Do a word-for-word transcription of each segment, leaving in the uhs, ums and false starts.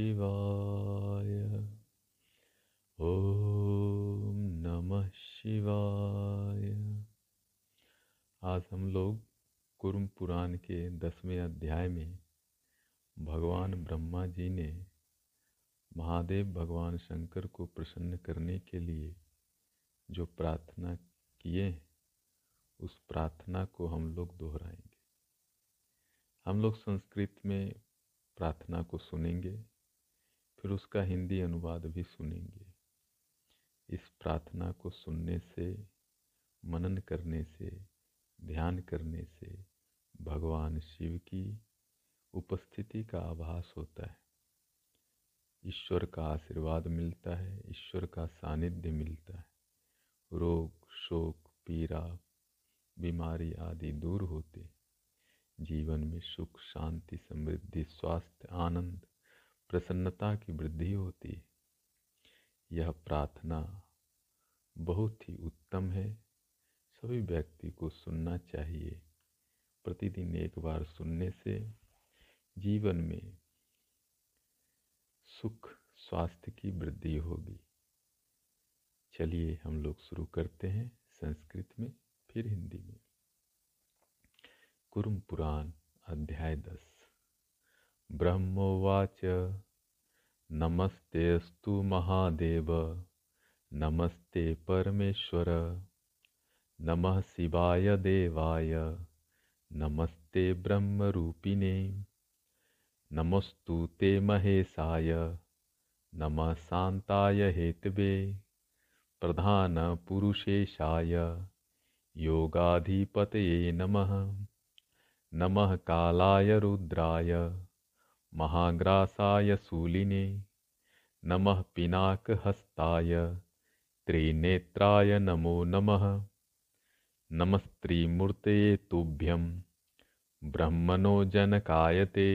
शिवाय, ओम नमः शिवाय। आज हम लोग कुर्म पुराण के दसवें अध्याय में भगवान ब्रह्मा जी ने महादेव भगवान शंकर को प्रसन्न करने के लिए जो प्रार्थना किए हैं उस प्रार्थना को हम लोग दोहराएंगे। हम लोग संस्कृत में प्रार्थना को सुनेंगे, फिर उसका हिंदी अनुवाद भी सुनेंगे। इस प्रार्थना को सुनने से, मनन करने से, ध्यान करने से भगवान शिव की उपस्थिति का आभास होता है, ईश्वर का आशीर्वाद मिलता है, ईश्वर का सानिध्य मिलता है, रोग शोक पीड़ा बीमारी आदि दूर होते, जीवन में सुख शांति समृद्धि स्वास्थ्य आनंद प्रसन्नता की वृद्धि होती है। यह प्रार्थना बहुत ही उत्तम है, सभी व्यक्ति को सुनना चाहिए। प्रतिदिन एक बार सुनने से जीवन में सुख स्वास्थ्य की वृद्धि होगी। चलिए हम लोग शुरू करते हैं, संस्कृत में फिर हिंदी में। कुर्म पुराण अध्याय दस। ब्रह्मोवाच, नमस्तेस्तु महादेव, नमस्ते परमेश्वर, नमः शिवाय देवाय, नमस्ते ब्रह्मरूपिणे, नमस्तु ते महेशाय, नमः शांताय हेतवे, प्रधान पुरुषेशाय, योगाधिपतये नमः, नमः कालाय रुद्राय, महाग्रासाय शूलिने, नमः पिनाकहस्ताय, त्रिनेत्राय नमो नमः, नमस्त्रिमूर्तये तुभ्यं, ब्रह्मणो जनकायते,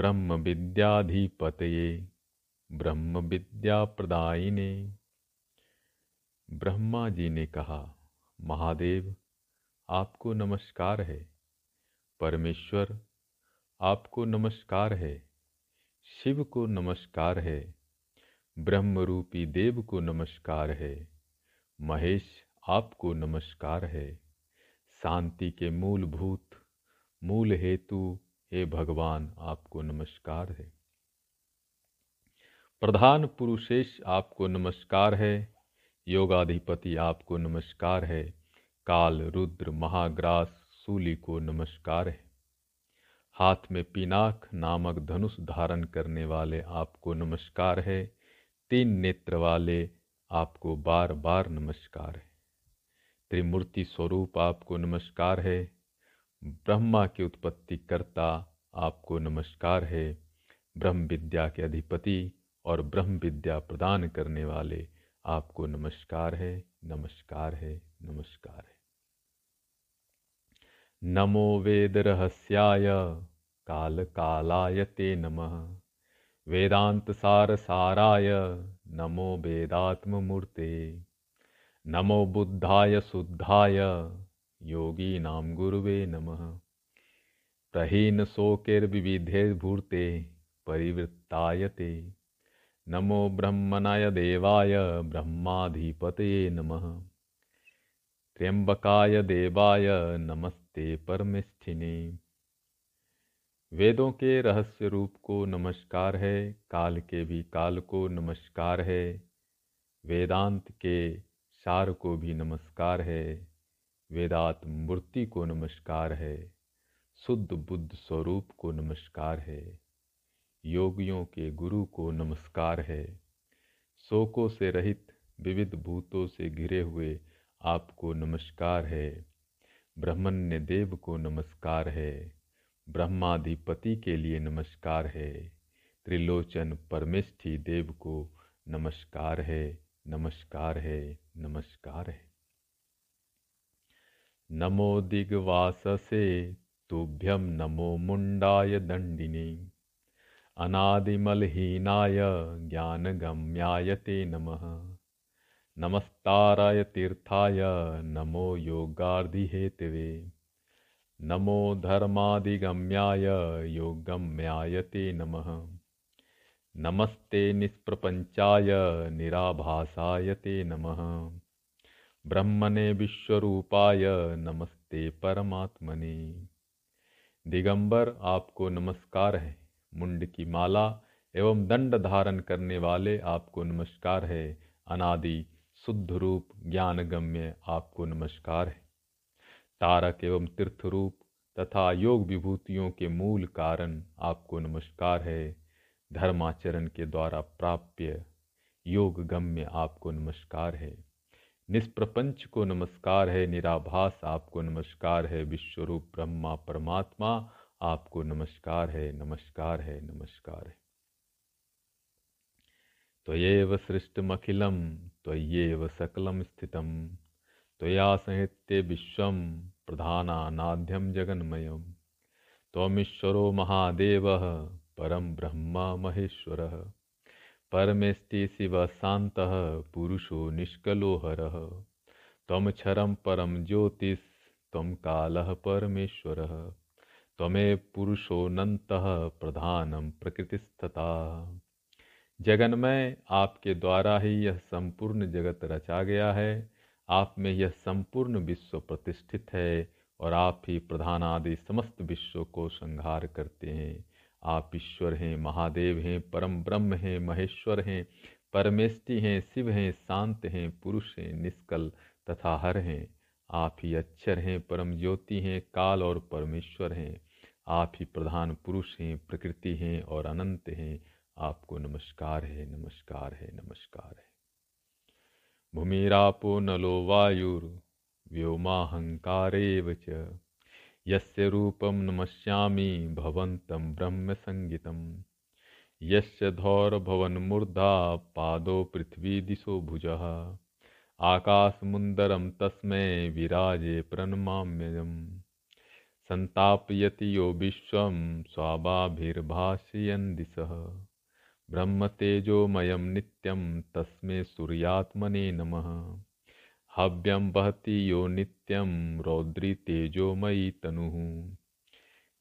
ब्रह्म विद्याधिपतये, ब्रह्म विद्याप्रदायिने। ब्रह्मा जी ने कहा, महादेव आपको नमस्कार है, परमेश्वर आपको नमस्कार है, शिव को नमस्कार है, ब्रह्मरूपी देव को नमस्कार है, महेश आपको नमस्कार है, शांति के मूलभूत मूल हेतु हे भगवान आपको नमस्कार है, प्रधान पुरुषेश आपको नमस्कार है, योगाधिपति आपको नमस्कार है, काल रुद्र महाग्रास सूली को नमस्कार है, हाथ में पिनाक नामक धनुष धारण करने वाले आपको नमस्कार है, तीन नेत्र वाले आपको बार बार नमस्कार है, त्रिमूर्ति स्वरूप आपको नमस्कार है, ब्रह्मा के उत्पत्ति कर्ता आपको नमस्कार है, ब्रह्म विद्या के अधिपति और ब्रह्म विद्या प्रदान करने वाले आपको नमस्कार है, नमस्कार है, नमस्कार है। नमो वेद रहस्याय, काल कालाय ते नमः, वेदांत सार साराय, नमो वेदात्म मूर्ते, नमो बुद्धाय शुद्धाय, योगी नाम गुरुवे नमः, प्रहीन शोकैर्विविधे भूर्ते, परिवृत्ताय ते, नमो ब्रह्मणाय देवाय, ब्रह्माधिपतये नमः, त्र्यंबकाय देवाय, नमस्ते परमेष्ठिने। वेदों के रहस्य रूप को नमस्कार है, काल के भी काल को नमस्कार है, वेदांत के सार को भी नमस्कार है, वेदात्म मूर्ति को नमस्कार है, शुद्ध बुद्ध स्वरूप को नमस्कार है, योगियों के गुरु को नमस्कार है, शोकों से रहित विविध भूतों से घिरे हुए आपको नमस्कार है, ब्रह्मण्य देव को नमस्कार है, ब्रह्माधिपति के लिए नमस्कार है, त्रिलोचन परमेष्ठी देव को नमस्कार है, नमस्कार है, नमस्कार है। नमो दिग्वाससे तुभ्यं, नमो मुंडाय दंडिने, अनादिमलहीनाय, ज्ञानगम्याय ते नमः, नमस्ताराय तीर्थाय, नमो योगार्धिहेतवे, नमो धर्मादिगम्याय, योगम्याय ते नमः, नमस्ते निष्प्रपंचाय निराभासाय ते नमः। ब्रह्मणे विश्वरूपाय नमस्ते परमात्मने। दिगंबर आपको नमस्कार है। मुंड की माला एवं दंड धारण करने वाले आपको नमस्कार है। अनादि शुद्ध रूप ज्ञानगम्य आपको नमस्कार है। तारक एवं तीर्थ रूप तथा योग विभूतियों के मूल कारण आपको नमस्कार है। धर्माचरण के द्वारा प्राप्य योग गम्य आपको नमस्कार है। निष्प्रपंच को नमस्कार है। निराभास आपको नमस्कार है। विश्वरूप ब्रह्मा परमात्मा आपको नमस्कार है। नमस्कार है, नमस्कार है। त्वयैव सृष्टमखिलम त्वयैव सकलम स्थितम त्वया संहिते विश्वम प्रधानानाद्यम जगन्मयम। त्वमीश्वरो महादेवः परम ब्रह्मा महेश्वरः। परमेष्टि शिवः शान्तः पुरुषो निष्कलो हरः। त्वं क्षरं परम ज्योतिस् त्वं कालः परमेश्वरः। त्वमेव पुरुषोऽनन्तः प्रधानं प्रकृतिस्थता। जगन्मय आपके द्वारा ही यह संपूर्ण जगत रचा गया है। आप में यह संपूर्ण विश्व प्रतिष्ठित है और आप ही प्रधान आदि समस्त विश्व को संहार करते हैं। आप ईश्वर हैं, महादेव हैं, परम ब्रह्म हैं, महेश्वर हैं, परमेष्टि हैं, शिव हैं, शांत हैं, पुरुष हैं, निष्कल तथा हर हैं। आप ही अक्षर हैं, परम ज्योति हैं, काल और परमेश्वर हैं। आप ही प्रधान पुरुष हैं, प्रकृति हैं और अनंत हैं। आपको नमस्कार है, नमस्कार है, नमस्कार है। भूमिरापो नलो वायुर व्योमाहंकारेव च यस्य रूपम नमस्यामि भवन्तं ब्रह्म संगीतम। यस्य धौर भवन्मूर्धा पादो पृथ्वी दिशो भुजः। आकाशमुंदरम तस्मै विराजे प्रणमाम्यहम्। संतापयति यो विश्वं स्वाभाभिर्भाषयन् दिशः। ब्रह्म तेजोमयं नित्यं तस्मै सूर्यात्मने नमः। हव्यं वहति यो नित्यं रौद्री तेजोमयी तनुः।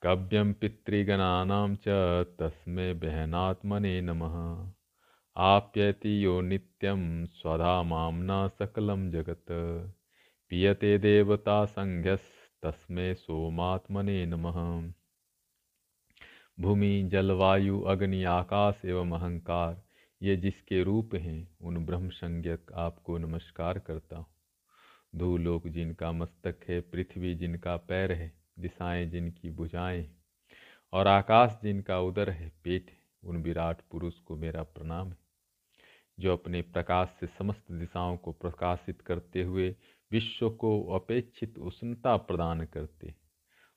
कव्यं पितृगणानां च तस्मै वहनात्मने नमः। आप्यति यो नित्यं स्वधामाम्ना सकलं जगत्। पीयते देवता संघस्तस्मै सोमात्मने नमः। भूमि, जलवायु, अग्नि, आकाश एवं अहंकार ये जिसके रूप हैं उन ब्रह्म संज्ञक आपको नमस्कार करता हूँ। धूलोक जिनका मस्तक है, पृथ्वी जिनका पैर है, दिशाएं जिनकी भुजाएं और आकाश जिनका उदर है, पेट है, उन विराट पुरुष को मेरा प्रणाम है। जो अपने प्रकाश से समस्त दिशाओं को प्रकाशित करते हुए विश्व को अपेक्षित उष्णता प्रदान करते हैं,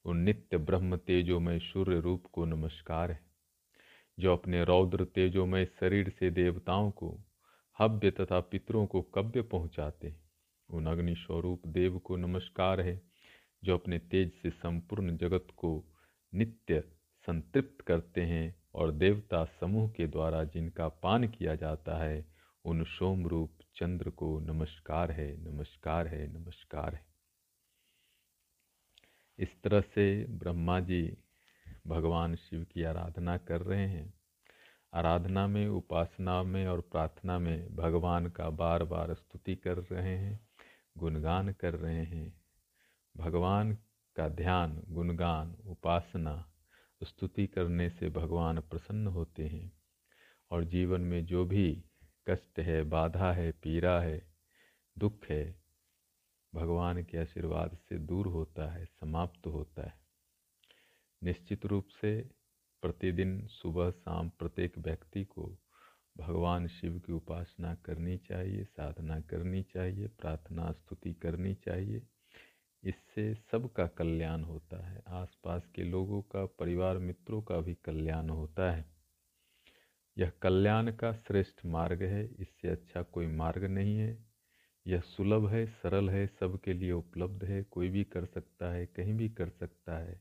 उन नित्य ब्रह्म तेजोमय सूर्य रूप को नमस्कार है। जो अपने रौद्र तेजोमय शरीर से देवताओं को हव्य तथा पितरों को कव्य पहुँचाते हैं, उन अग्नि स्वरूप देव को नमस्कार है। जो अपने तेज से संपूर्ण जगत को नित्य संतृप्त करते हैं और देवता समूह के द्वारा जिनका पान किया जाता है, उन सोम रूप चंद्र को नमस्कार है, नमस्कार है, नमस्कार है। इस तरह से ब्रह्मा जी भगवान शिव की आराधना कर रहे हैं। आराधना में, उपासना में और प्रार्थना में भगवान का बार बार स्तुति कर रहे हैं, गुणगान कर रहे हैं। भगवान का ध्यान, गुणगान, उपासना, स्तुति करने से भगवान प्रसन्न होते हैं और जीवन में जो भी कष्ट है, बाधा है, पीड़ा है, दुख है, भगवान के आशीर्वाद से दूर होता है, समाप्त होता है। निश्चित रूप से प्रतिदिन सुबह शाम प्रत्येक व्यक्ति को भगवान शिव की उपासना करनी चाहिए, साधना करनी चाहिए, प्रार्थना स्तुति करनी चाहिए। इससे सबका कल्याण होता है, आसपास के लोगों का, परिवार मित्रों का भी कल्याण होता है। यह कल्याण का श्रेष्ठ मार्ग है, इससे अच्छा कोई मार्ग नहीं है। यह सुलभ है, सरल है, सबके लिए उपलब्ध है, कोई भी कर सकता है, कहीं भी कर सकता है।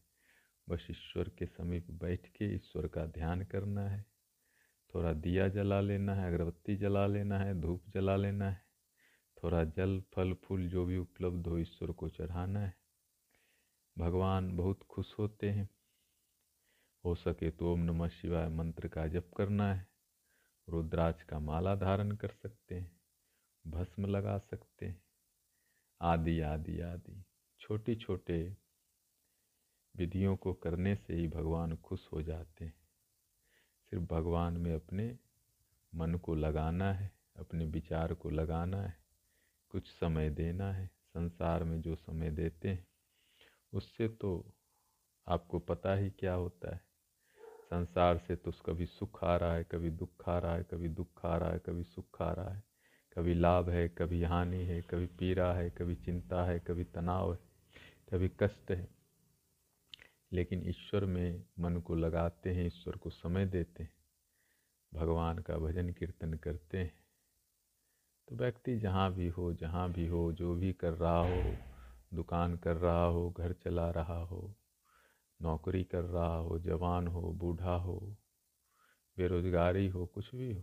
बस ईश्वर के समीप बैठ के ईश्वर का ध्यान करना है। थोड़ा दिया जला लेना है, अगरबत्ती जला लेना है, धूप जला लेना है, थोड़ा जल, फल, फूल जो भी उपलब्ध हो ईश्वर को चढ़ाना है। भगवान बहुत खुश होते हैं। हो सके तो ओम नमः शिवाय मंत्र का जप करना है। रुद्राक्ष का माला धारण कर सकते हैं, भस्म लगा सकते हैं, आदि आदि आदि छोटी छोटे विधियों को करने से ही भगवान खुश हो जाते हैं। सिर्फ भगवान में अपने मन को लगाना है, अपने विचार को लगाना है, कुछ समय देना है। संसार में जो समय देते हैं उससे तो आपको पता ही क्या होता है। संसार से तो कभी सुख आ रहा है, कभी दुख आ रहा है, कभी दुख आ रहा है, कभी सुख आ रहा है, कभी लाभ है, कभी हानि है, कभी पीड़ा है, कभी चिंता है, कभी तनाव है, कभी कष्ट है। लेकिन ईश्वर में मन को लगाते हैं, ईश्वर को समय देते हैं, भगवान का भजन कीर्तन करते हैं, तो व्यक्ति जहाँ भी हो, जहाँ भी हो, जो भी कर रहा हो, दुकान कर रहा हो, घर चला रहा हो, नौकरी कर रहा हो, जवान हो, बूढ़ा हो, बेरोजगारी हो, कुछ भी हो,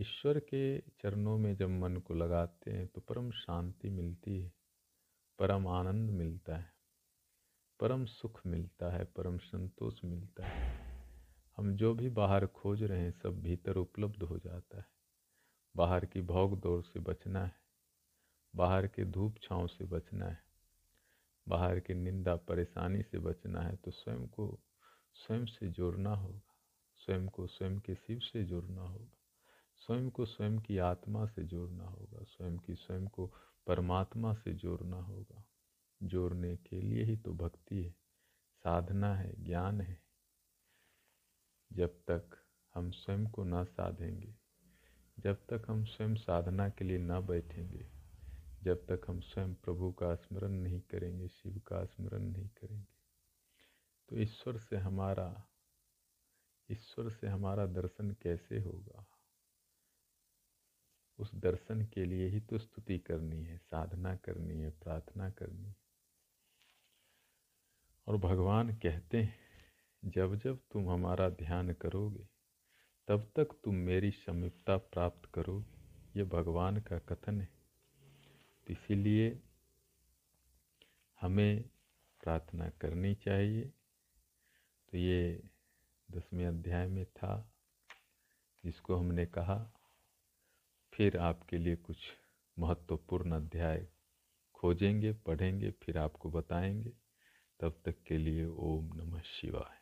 ईश्वर के चरणों में जब मन को लगाते हैं तो परम शांति मिलती है, परम आनंद मिलता है, परम सुख मिलता है, परम संतोष मिलता है। हम जो भी बाहर खोज रहे हैं सब भीतर उपलब्ध हो जाता है। बाहर की भौग दौड़ से बचना है, बाहर के धूप छाँव से बचना है, बाहर की निंदा परेशानी से बचना है, तो स्वयं को स्वयं से जोड़ना होगा, स्वयं को स्वयं के शिव से जोड़ना होगा, स्वयं को स्वयं की आत्मा से जोड़ना होगा, स्वयं की स्वयं को परमात्मा से जोड़ना होगा। जोड़ने के लिए ही तो भक्ति है, साधना है, ज्ञान है। जब तक हम स्वयं को ना साधेंगे, जब तक हम स्वयं साधना के लिए ना बैठेंगे, जब तक हम स्वयं प्रभु का स्मरण नहीं करेंगे, शिव का स्मरण नहीं करेंगे, तो ईश्वर से हमारा ईश्वर से हमारा दर्शन कैसे होगा? उस दर्शन के लिए ही तो स्तुति करनी है, साधना करनी है, प्रार्थना करनी है। और भगवान कहते हैं, जब जब तुम हमारा ध्यान करोगे तब तक तुम मेरी समीपता प्राप्त करोगे। ये भगवान का कथन है। इसीलिए हमें प्रार्थना करनी चाहिए। तो ये दसवें अध्याय में था जिसको हमने कहा। फिर आपके लिए कुछ महत्वपूर्ण अध्याय खोजेंगे, पढ़ेंगे, फिर आपको बताएंगे। तब तक के लिए ओम नमः शिवाय।